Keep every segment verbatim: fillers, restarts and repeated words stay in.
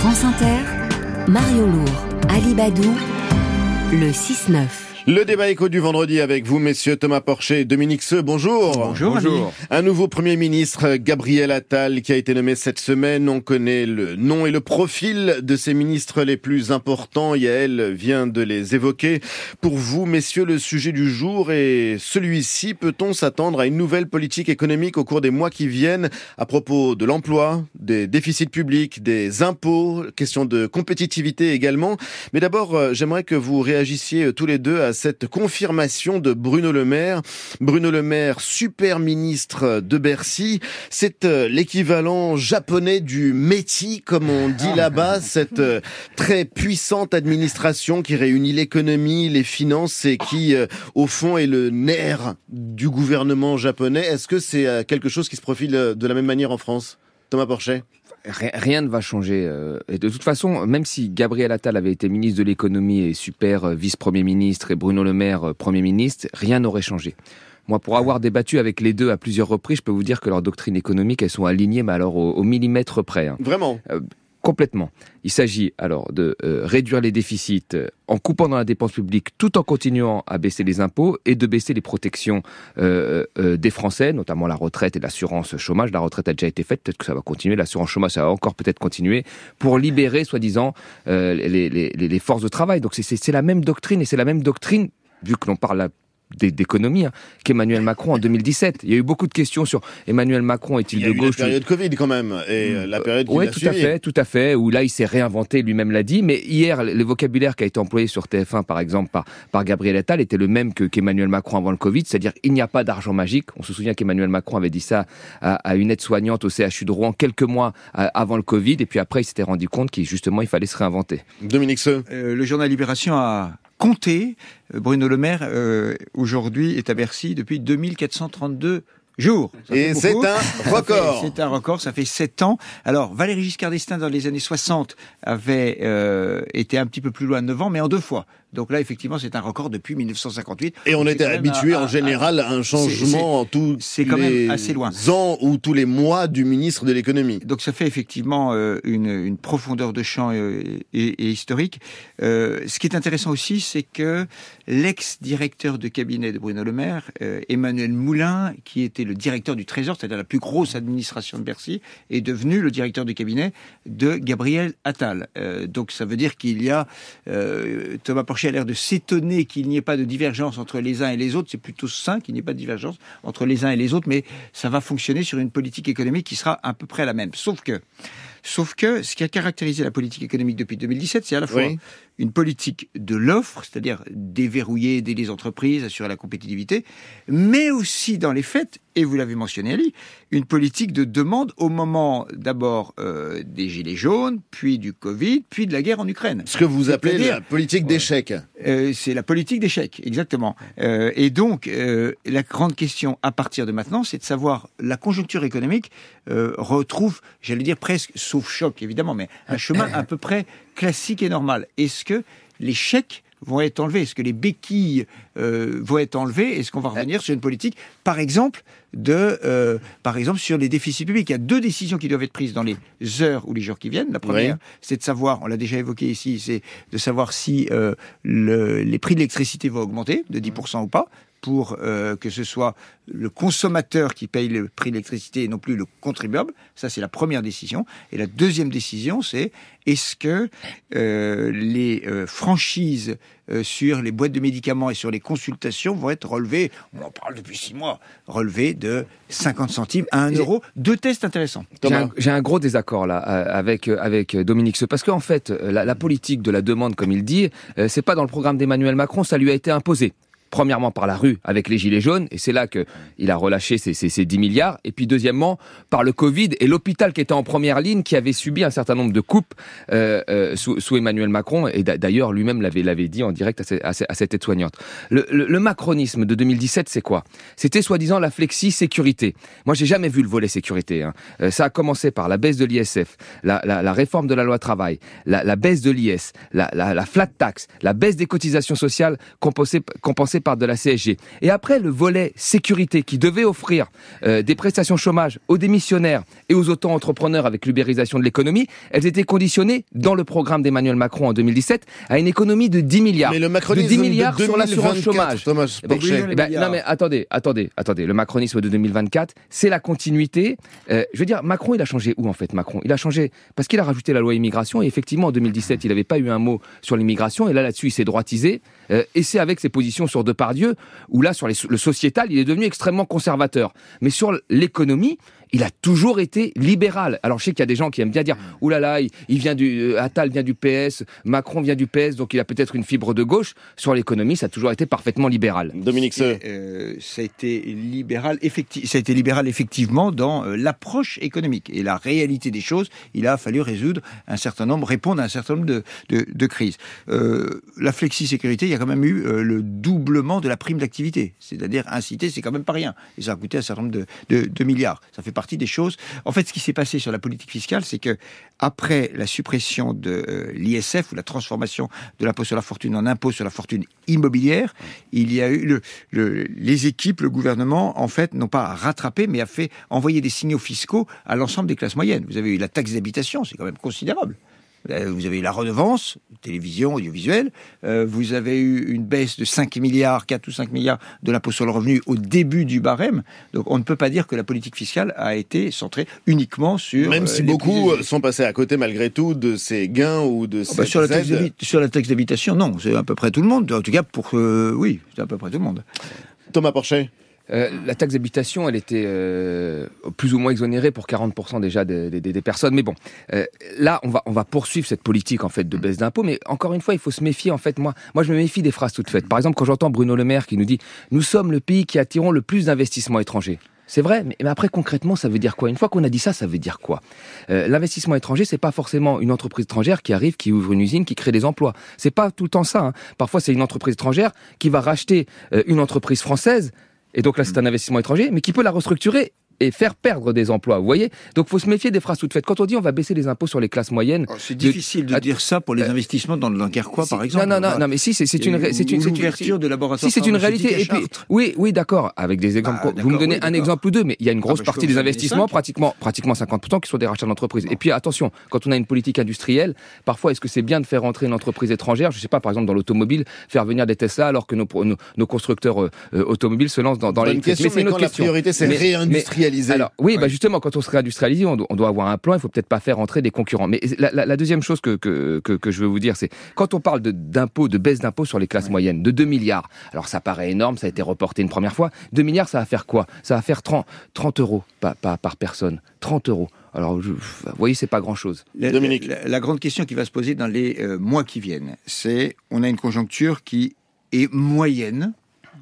France Inter, Mario Lourd, Ali Badou, le six neuf. Le débat éco du vendredi avec vous, messieurs Thomas Porcher et Dominique Seux. Bonjour. Bonjour. Bonjour. Un nouveau Premier ministre, Gabriel Attal, qui a été nommé cette semaine. On connaît le nom et le profil de ses ministres les plus importants. Yael vient de les évoquer. Pour vous, messieurs, le sujet du jour est celui-ci. Peut-on s'attendre à une nouvelle politique économique au cours des mois qui viennent à propos de l'emploi, des déficits publics, des impôts, question de compétitivité également. Mais d'abord, j'aimerais que vous réagissiez tous les deux à cette confirmation de Bruno Le Maire. Bruno Le Maire, super ministre de Bercy, c'est l'équivalent japonais du METI, comme on dit là-bas, cette très puissante administration qui réunit l'économie, les finances et qui, au fond, est le nerf du gouvernement japonais. Est-ce que c'est quelque chose qui se profile de la même manière en France ? Thomas Porcher ? Rien ne va changer. Et de toute façon, même si Gabriel Attal avait été ministre de l'économie et super vice-premier ministre et Bruno Le Maire premier ministre, rien n'aurait changé. Moi, pour avoir débattu avec les deux à plusieurs reprises, je peux vous dire que leurs doctrines économiques, elles sont alignées, mais alors au, au millimètre près. Hein. Vraiment euh, Complètement. Il s'agit alors de euh, réduire les déficits euh, en coupant dans la dépense publique tout en continuant à baisser les impôts et de baisser les protections euh, euh, des Français, notamment la retraite et l'assurance chômage. La retraite a déjà été faite, peut-être que ça va continuer, l'assurance chômage ça va encore peut-être continuer, pour libérer soi-disant euh, les, les, les forces de travail. Donc c'est, c'est, c'est la même doctrine et c'est la même doctrine, vu que l'on parle là, d'économie, hein, qu'Emmanuel Macron en deux mille dix-sept. Il y a eu beaucoup de questions sur Emmanuel Macron, est-il de gauche ? Il y a eu la période Covid quand même, et mmh. la période qui ouais, l'a suivie. Oui, tout à fait, tout à fait, où là il s'est réinventé, lui-même l'a dit, mais hier, le vocabulaire qui a été employé sur T F un, par exemple, par, par Gabriel Attal, était le même que, qu'Emmanuel Macron avant le Covid, c'est-à-dire il n'y a pas d'argent magique. On se souvient qu'Emmanuel Macron avait dit ça à, à une aide-soignante au C H U de Rouen quelques mois avant le Covid, et puis après il s'était rendu compte qu'il, justement, il fallait se réinventer. Dominique Seux. Euh, le journal Libération a... Comptez, Bruno Le Maire, euh, aujourd'hui, est à Bercy depuis deux mille quatre cent trente-deux jours. Et c'est un record. Fait, c'est un record, ça fait sept ans. Alors, Valéry Giscard d'Estaing, dans les années soixante, avait euh, été un petit peu plus loin, neuf ans, mais en deux fois. Donc là, effectivement, c'est un record depuis mille neuf cent cinquante-huit. Et on était habitué, en général, à un changement tous les ans ou tous les mois du ministre de l'économie. Donc ça fait effectivement euh, une, une profondeur de champ euh, et, et historique. Euh, ce qui est intéressant aussi, c'est que l'ex-directeur de cabinet de Bruno Le Maire, euh, Emmanuel Moulin, qui était le directeur du Trésor, c'est-à-dire la plus grosse administration de Bercy, est devenu le directeur du cabinet de Gabriel Attal. Euh, donc ça veut dire qu'il y a... Euh, Thomas Porcher a l'air de s'étonner qu'il n'y ait pas de divergence entre les uns et les autres. C'est plutôt sain qu'il n'y ait pas de divergence entre les uns et les autres, mais ça va fonctionner sur une politique économique qui sera à peu près la même. Sauf que, sauf que ce qui a caractérisé la politique économique depuis deux mille dix-sept, c'est à la fois oui. une politique de l'offre, c'est-à-dire déverrouiller, aider les entreprises, assurer la compétitivité, mais aussi dans les faits, et vous l'avez mentionné Ali, une politique de demande au moment d'abord euh, des gilets jaunes, puis du Covid, puis de la guerre en Ukraine. Ce que vous c'est-à-dire, appelez la politique d'échec. Euh, c'est la politique d'échec, exactement. Euh, et donc, euh, la grande question à partir de maintenant, c'est de savoir la conjoncture économique euh, retrouve, j'allais dire presque, sauf choc évidemment, mais un chemin à peu près classique et normal. Est-ce que les chèques vont être enlevés ? Est-ce que les béquilles euh, vont être enlevées ? Est-ce qu'on va revenir sur une politique, par exemple, de, euh, par exemple, sur les déficits publics ? Il y a deux décisions qui doivent être prises dans les heures ou les jours qui viennent. La première, oui. c'est de savoir, on l'a déjà évoqué ici, c'est de savoir si euh, le, les prix de l'électricité vont augmenter de dix pour cent ou pas, pour euh, que ce soit le consommateur qui paye le prix de l'électricité et non plus le contribuable. Ça, c'est la première décision. Et la deuxième décision, c'est est-ce que euh, les euh, franchises euh, sur les boîtes de médicaments et sur les consultations vont être relevées, on en parle depuis six mois, relevées de cinquante centimes à un euro. Deux tests intéressants. J'ai un, j'ai un gros désaccord là avec, avec Dominique Seux, parce qu'en fait, la, la politique de la demande, comme il dit, euh, c'est pas dans le programme d'Emmanuel Macron, ça lui a été imposé. Premièrement, par la rue, avec les gilets jaunes, et c'est là qu'il a relâché ses, ses, ses dix milliards. Et puis deuxièmement, par le Covid et l'hôpital qui était en première ligne, qui avait subi un certain nombre de coupes euh, euh, sous, sous Emmanuel Macron, et d'ailleurs lui-même l'avait, l'avait dit en direct à, ses, à, ses, à cette aide-soignante. Le, le, le macronisme de deux mille dix-sept, c'est quoi ? C'était soi-disant la flexi-sécurité. Moi, j'ai jamais vu le volet sécurité. Hein. Euh, ça a commencé par la baisse de l'I S F, la, la, la réforme de la loi travail, la, la baisse de l'I S, la, la, la flat tax, la baisse des cotisations sociales compensée, compensée commencer par de la C S G, et après le volet sécurité qui devait offrir euh, des prestations chômage aux démissionnaires et aux auto-entrepreneurs avec l'ubérisation de l'économie, elles étaient conditionnées dans le programme d'Emmanuel Macron en deux mille dix-sept à une économie de dix milliards. Mais le macronisme de dix milliards de sur l'assurance chômage. Thomas Porcher. Eh ben, eh ben, non mais attendez, attendez, attendez. Le macronisme de deux mille vingt-quatre, c'est la continuité. Euh, je veux dire, Macron, il a changé où en fait Macron ? Il a changé parce qu'il a rajouté la loi immigration et effectivement en deux mille dix-sept, il n'avait pas eu un mot sur l'immigration et là là-dessus, il s'est droitisé. Euh, et c'est avec ses positions sur Depardieu, où là, sur les, le sociétal, il est devenu extrêmement conservateur. Mais sur l'économie, il a toujours été libéral. Alors, je sais qu'il y a des gens qui aiment bien dire « Ouh là là, il, il vient du, Attal vient du P S, Macron vient du P S, donc il a peut-être une fibre de gauche. » Sur l'économie, ça a toujours été parfaitement libéral. Dominique Seux. Euh, ça a été libéral, effecti- ça a été libéral effectivement dans euh, l'approche économique. Et la réalité des choses, il a fallu résoudre un certain nombre, répondre à un certain nombre de, de, de crises. Euh, la flexi-sécurité, il y a quand même eu euh, le doublement de la prime d'activité. C'est-à-dire, inciter, c'est quand même pas rien. Et ça a coûté un certain nombre de, de, de milliards. Ça fait partie des choses. En fait, ce qui s'est passé sur la politique fiscale, c'est que après la suppression de euh, l'I S F ou la transformation de l'impôt sur la fortune en impôt sur la fortune immobilière, il y a eu le, le, les équipes, le gouvernement, en fait, n'ont pas rattrapé, mais a fait envoyer des signaux fiscaux à l'ensemble des classes moyennes. Vous avez eu la taxe d'habitation, c'est quand même considérable. Vous avez eu la redevance, télévision, audiovisuelle, euh, vous avez eu une baisse de cinq milliards, quatre ou cinq milliards de l'impôt sur le revenu au début du barème. Donc on ne peut pas dire que la politique fiscale a été centrée uniquement sur... Même si euh, beaucoup plus... sont passés à côté malgré tout de ces gains ou de ces... Oh bah sur, sur la taxe d'habitation, non, c'est à peu près tout le monde. En tout cas, pour euh, oui, c'est à peu près tout le monde. Thomas Porcher. Euh, la taxe d'habitation, elle était euh, plus ou moins exonérée pour quarante pour cent déjà des, des, des personnes. Mais bon, euh, là, on va, on va poursuivre cette politique en fait de baisse d'impôts. Mais encore une fois, il faut se méfier. En fait, moi, moi, je me méfie des phrases toutes faites. Par exemple, quand j'entends Bruno Le Maire qui nous dit « Nous sommes le pays qui attirons le plus d'investissements étrangers ». C'est vrai, mais après, concrètement, ça veut dire quoi ? Une fois qu'on a dit ça, ça veut dire quoi ? euh, L'investissement étranger, c'est pas forcément une entreprise étrangère qui arrive, qui ouvre une usine, qui crée des emplois. C'est pas tout le temps ça, hein. Parfois, c'est une entreprise étrangère qui va racheter euh, une entreprise française. Et donc là, c'est un investissement étranger, mais qui peut la restructurer et faire perdre des emplois, vous voyez ? Donc il faut se méfier des phrases toutes faites. Quand on dit on va baisser les impôts sur les classes moyennes... Oh, c'est de... difficile de à... dire ça pour les euh... investissements dans le Dunkerquois, par exemple. Non, non, non, non mais si, c'est, c'est une... Ou c'est une ouverture de laboratoire. Si, c'est une réalité. Et puis, oui, oui, d'accord, avec des exemples... Bah, vous me donnez oui, un exemple ou deux, mais il y a une grosse ah, bah, partie des investissements, pratiquement, pratiquement cinquante pour cent, qui sont des rachats d'entreprises. Et puis attention, quand on a une politique industrielle, parfois, est-ce que c'est bien de faire entrer une entreprise étrangère ? Je ne sais pas, par exemple, dans l'automobile, faire venir des Tesla alors que nos, nos, nos constructeurs euh, euh, automobiles se lancent dans, dans les... Mais c'est une autre question. La priorité, c'est réindustrialiser. Alors, oui, ouais. bah justement, quand on se réindustrialise, on doit, on doit avoir un plan, il ne faut peut-être pas faire entrer des concurrents. Mais la, la, la deuxième chose que, que, que, que je veux vous dire, c'est quand on parle de, d'impôts, de baisse d'impôts sur les classes ouais. moyennes, de deux milliards, alors ça paraît énorme, ça a été reporté une première fois, deux milliards, ça va faire quoi ? Ça va faire trente euros pas, pas, par personne, trente euros. Alors, je, vous voyez, c'est pas grand-chose. La, Dominique. La, la grande question qui va se poser dans les euh, mois qui viennent, c'est on a une conjoncture qui est moyenne.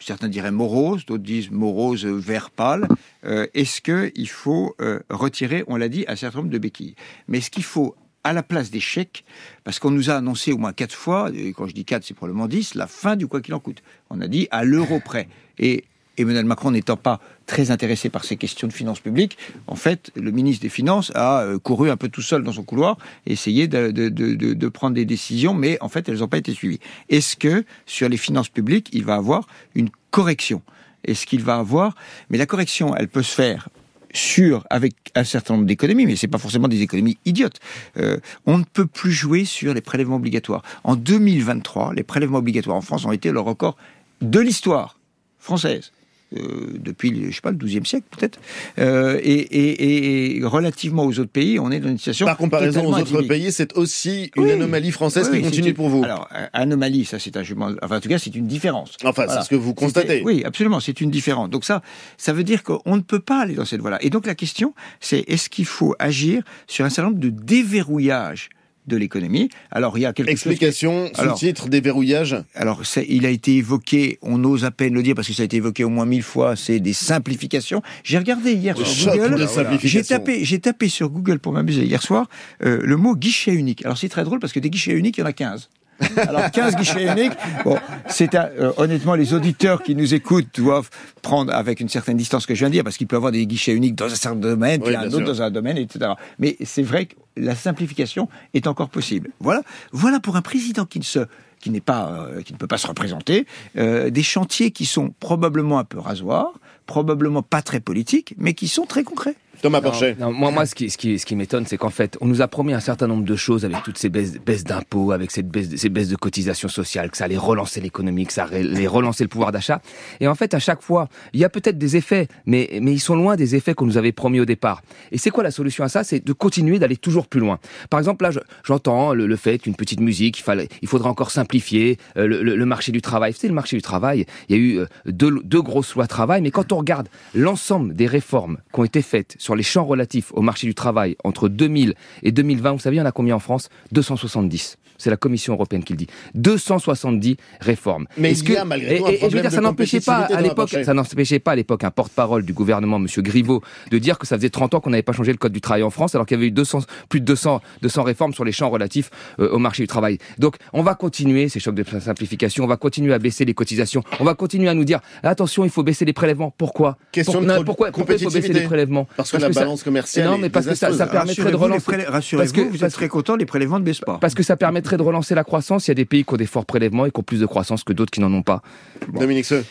Certains diraient morose, d'autres disent morose vert pâle. Euh, est-ce qu'il faut euh, retirer, on l'a dit, un certain nombre de béquilles ? Mais est-ce qu'il faut, à la place des chèques, parce qu'on nous a annoncé au moins quatre fois, et quand je dis quatre, c'est probablement dix, la fin du quoi qu'il en coûte. On a dit à l'euro près. Et Emmanuel Macron n'étant pas très intéressé par ces questions de finances publiques, en fait, le ministre des Finances a couru un peu tout seul dans son couloir, essayé de, de, de, de prendre des décisions, mais en fait, elles n'ont pas été suivies. Est-ce que, sur les finances publiques, il va avoir une correction ? Est-ce qu'il va avoir... Mais la correction, elle peut se faire... sur, avec un certain nombre d'économies, mais c'est pas forcément des économies idiotes. Euh, on ne peut plus jouer sur les prélèvements obligatoires. En deux mille vingt-trois, les prélèvements obligatoires en France ont été le record de l'histoire française. Euh, depuis, je sais pas, le douzième siècle peut-être, euh, et, et, et relativement aux autres pays, on est dans une situation par comparaison aux autres pays, c'est aussi une oui. anomalie française oui, qui oui, continue une... pour vous. Alors, anomalie, ça c'est un jugement, enfin en tout cas c'est une différence. Enfin, voilà. C'est ce que vous constatez. C'était... Oui, absolument, c'est une différence. Donc ça, ça veut dire qu'on ne peut pas aller dans cette voie-là. Et donc la question, c'est est-ce qu'il faut agir sur un certain nombre de déverrouillages de l'économie. Alors, il y a quelque Explication, chose... Explication, sous-titre, déverrouillage. Alors, ça, il a été évoqué, on ose à peine le dire, parce que ça a été évoqué au moins mille fois, c'est des simplifications. J'ai regardé hier le sur Google, j'ai tapé, j'ai tapé sur Google pour m'amuser hier soir, euh, le mot guichet unique. Alors, c'est très drôle, parce que des guichets uniques, il y en a quinze. Alors, quinze guichets uniques. Bon, c'est un, euh, honnêtement, les auditeurs qui nous écoutent doivent prendre avec une certaine distance que je viens de dire, parce qu'il peut y avoir des guichets uniques dans un certain domaine, oui, puis un autre sûr. dans un domaine, et cetera. Mais c'est vrai que la simplification est encore possible. Voilà, voilà pour un président qui ne se... qui n'est pas, euh, qui ne peut pas se représenter, euh, des chantiers qui sont probablement un peu rasoirs, probablement pas très politiques, mais qui sont très concrets. Thomas Porcher. Non, non, moi, moi, ce qui, ce qui, ce qui m'étonne, c'est qu'en fait, on nous a promis un certain nombre de choses avec toutes ces baisses, baisses d'impôts, avec cette baisse, ces baisses de cotisations sociales, que ça allait relancer l'économie, que ça allait relancer le pouvoir d'achat. Et en fait, à chaque fois, il y a peut-être des effets, mais, mais ils sont loin des effets qu'on nous avait promis au départ. Et c'est quoi la solution à ça? C'est de continuer d'aller toujours plus loin. Par exemple, là, je, j'entends le, le fait qu'une petite musique, il fallait, il faudra encore simplifier euh, le, le, le marché du travail. Vous savez, le marché du travail, il y a eu euh, deux, deux grosses lois travail, mais quand on regarde l'ensemble des réformes qui ont été faites sur les champs relatifs au marché du travail entre deux mille et deux mille vingt, vous savez, il y en a combien en France ? deux cent soixante-dix. C'est la Commission européenne qui le dit. deux cent soixante-dix réformes. Mais est-ce il y a que... malgré tout un et, problème et je veux dire, de ça n'empêchait pas à l'époque, ça n'empêchait pas à l'époque un porte-parole du gouvernement, monsieur Griveaux, de dire que ça faisait trente ans qu'on n'avait pas changé le code du travail en France, alors qu'il y avait eu deux cents, plus de deux cents, deux cents réformes sur les champs relatifs euh, au marché du travail. Donc, on va continuer ces chocs de simplification, on va continuer à baisser les cotisations, on va continuer à nous dire attention, il faut baisser les prélèvements. Pourquoi ? Question Pour, de non, pourquoi, pourquoi il faut baisser les prélèvements ? Parce, parce que, que la balance ça, commerciale. Non, mais parce que ça, ça permettrait de relancer. Prélè- rassurez-vous, parce que, vous êtes très content, les prélèvements ne baissent pas. Parce que ça permettrait de relancer la croissance. Il y a des pays qui ont des forts prélèvements et qui ont plus de croissance que d'autres qui n'en ont pas. Bon. Dominique Seux.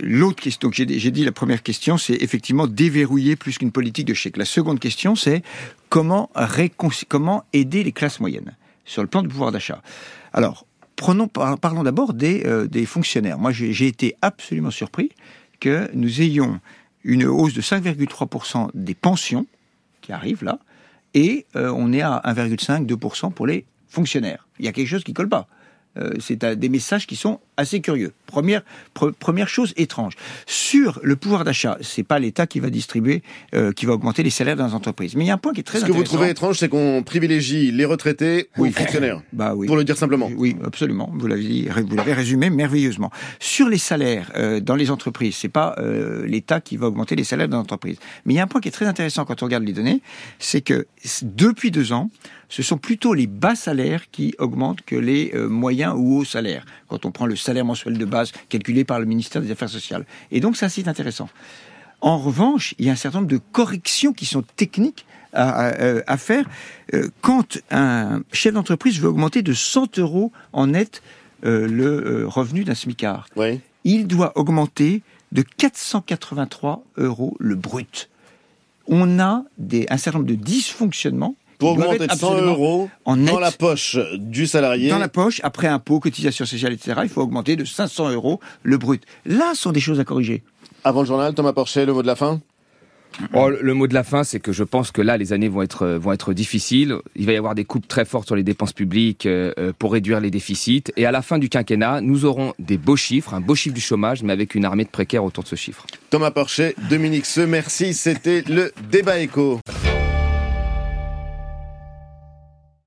L'autre question que j'ai, j'ai dit, la première question, c'est effectivement déverrouiller plus qu'une politique de chèque. La seconde question, c'est comment, récon- comment aider les classes moyennes sur le plan du pouvoir d'achat. Alors, prenons, par, parlons d'abord des, euh, des fonctionnaires. Moi, j'ai, j'ai été absolument surpris que nous ayons une hausse de cinq virgule trois pour cent des pensions qui arrivent là, et euh, on est à un virgule cinq à deux pour cent pour les fonctionnaires. Il y a quelque chose qui colle pas. Euh, c'est un, des messages qui sont assez curieux. Première, pre- première chose étrange. Sur le pouvoir d'achat, c'est pas l'État qui va distribuer, euh, qui va augmenter les salaires dans les entreprises. Mais il y a un point qui est très Ce intéressant. Ce que vous trouvez étrange, c'est qu'on privilégie les retraités oui. ou les fonctionnaires. Bah oui. Pour le dire simplement. Oui, absolument. Vous l'avez dit, vous l'avez résumé merveilleusement. Sur les salaires euh, dans les entreprises, c'est pas euh, l'État qui va augmenter les salaires dans les entreprises. Mais il y a un point qui est très intéressant quand on regarde les données, c'est que depuis deux ans, ce sont plutôt les bas salaires qui augmentent que les euh, moyens ou hauts salaires. Quand on prend le salaire mensuel de base calculé par le ministère des Affaires sociales. Et donc, ça, c'est intéressant. En revanche, il y a un certain nombre de corrections qui sont techniques à, à, à faire. Quand un chef d'entreprise veut augmenter de cent euros en net euh, le revenu d'un SMICAR, oui. il doit augmenter de quatre cent quatre-vingt-trois euros le brut. On a des, un certain nombre de dysfonctionnements. Pour augmenter de cent euros en net, dans la poche du salarié. Dans la poche, après impôts, cotisations sociales, et cetera, il faut augmenter de cinq cents euros le brut. Là, ce sont des choses à corriger. Avant le journal, Thomas Porcher, le mot de la fin ? Oh, le mot de la fin, c'est que je pense que là, les années vont être vont être difficiles. Il va y avoir des coupes très fortes sur les dépenses publiques euh, pour réduire les déficits. Et à la fin du quinquennat, nous aurons des beaux chiffres, un beau chiffre du chômage, mais avec une armée de précaires autour de ce chiffre. Thomas Porcher, Dominique Seux, merci. C'était le Débat Éco.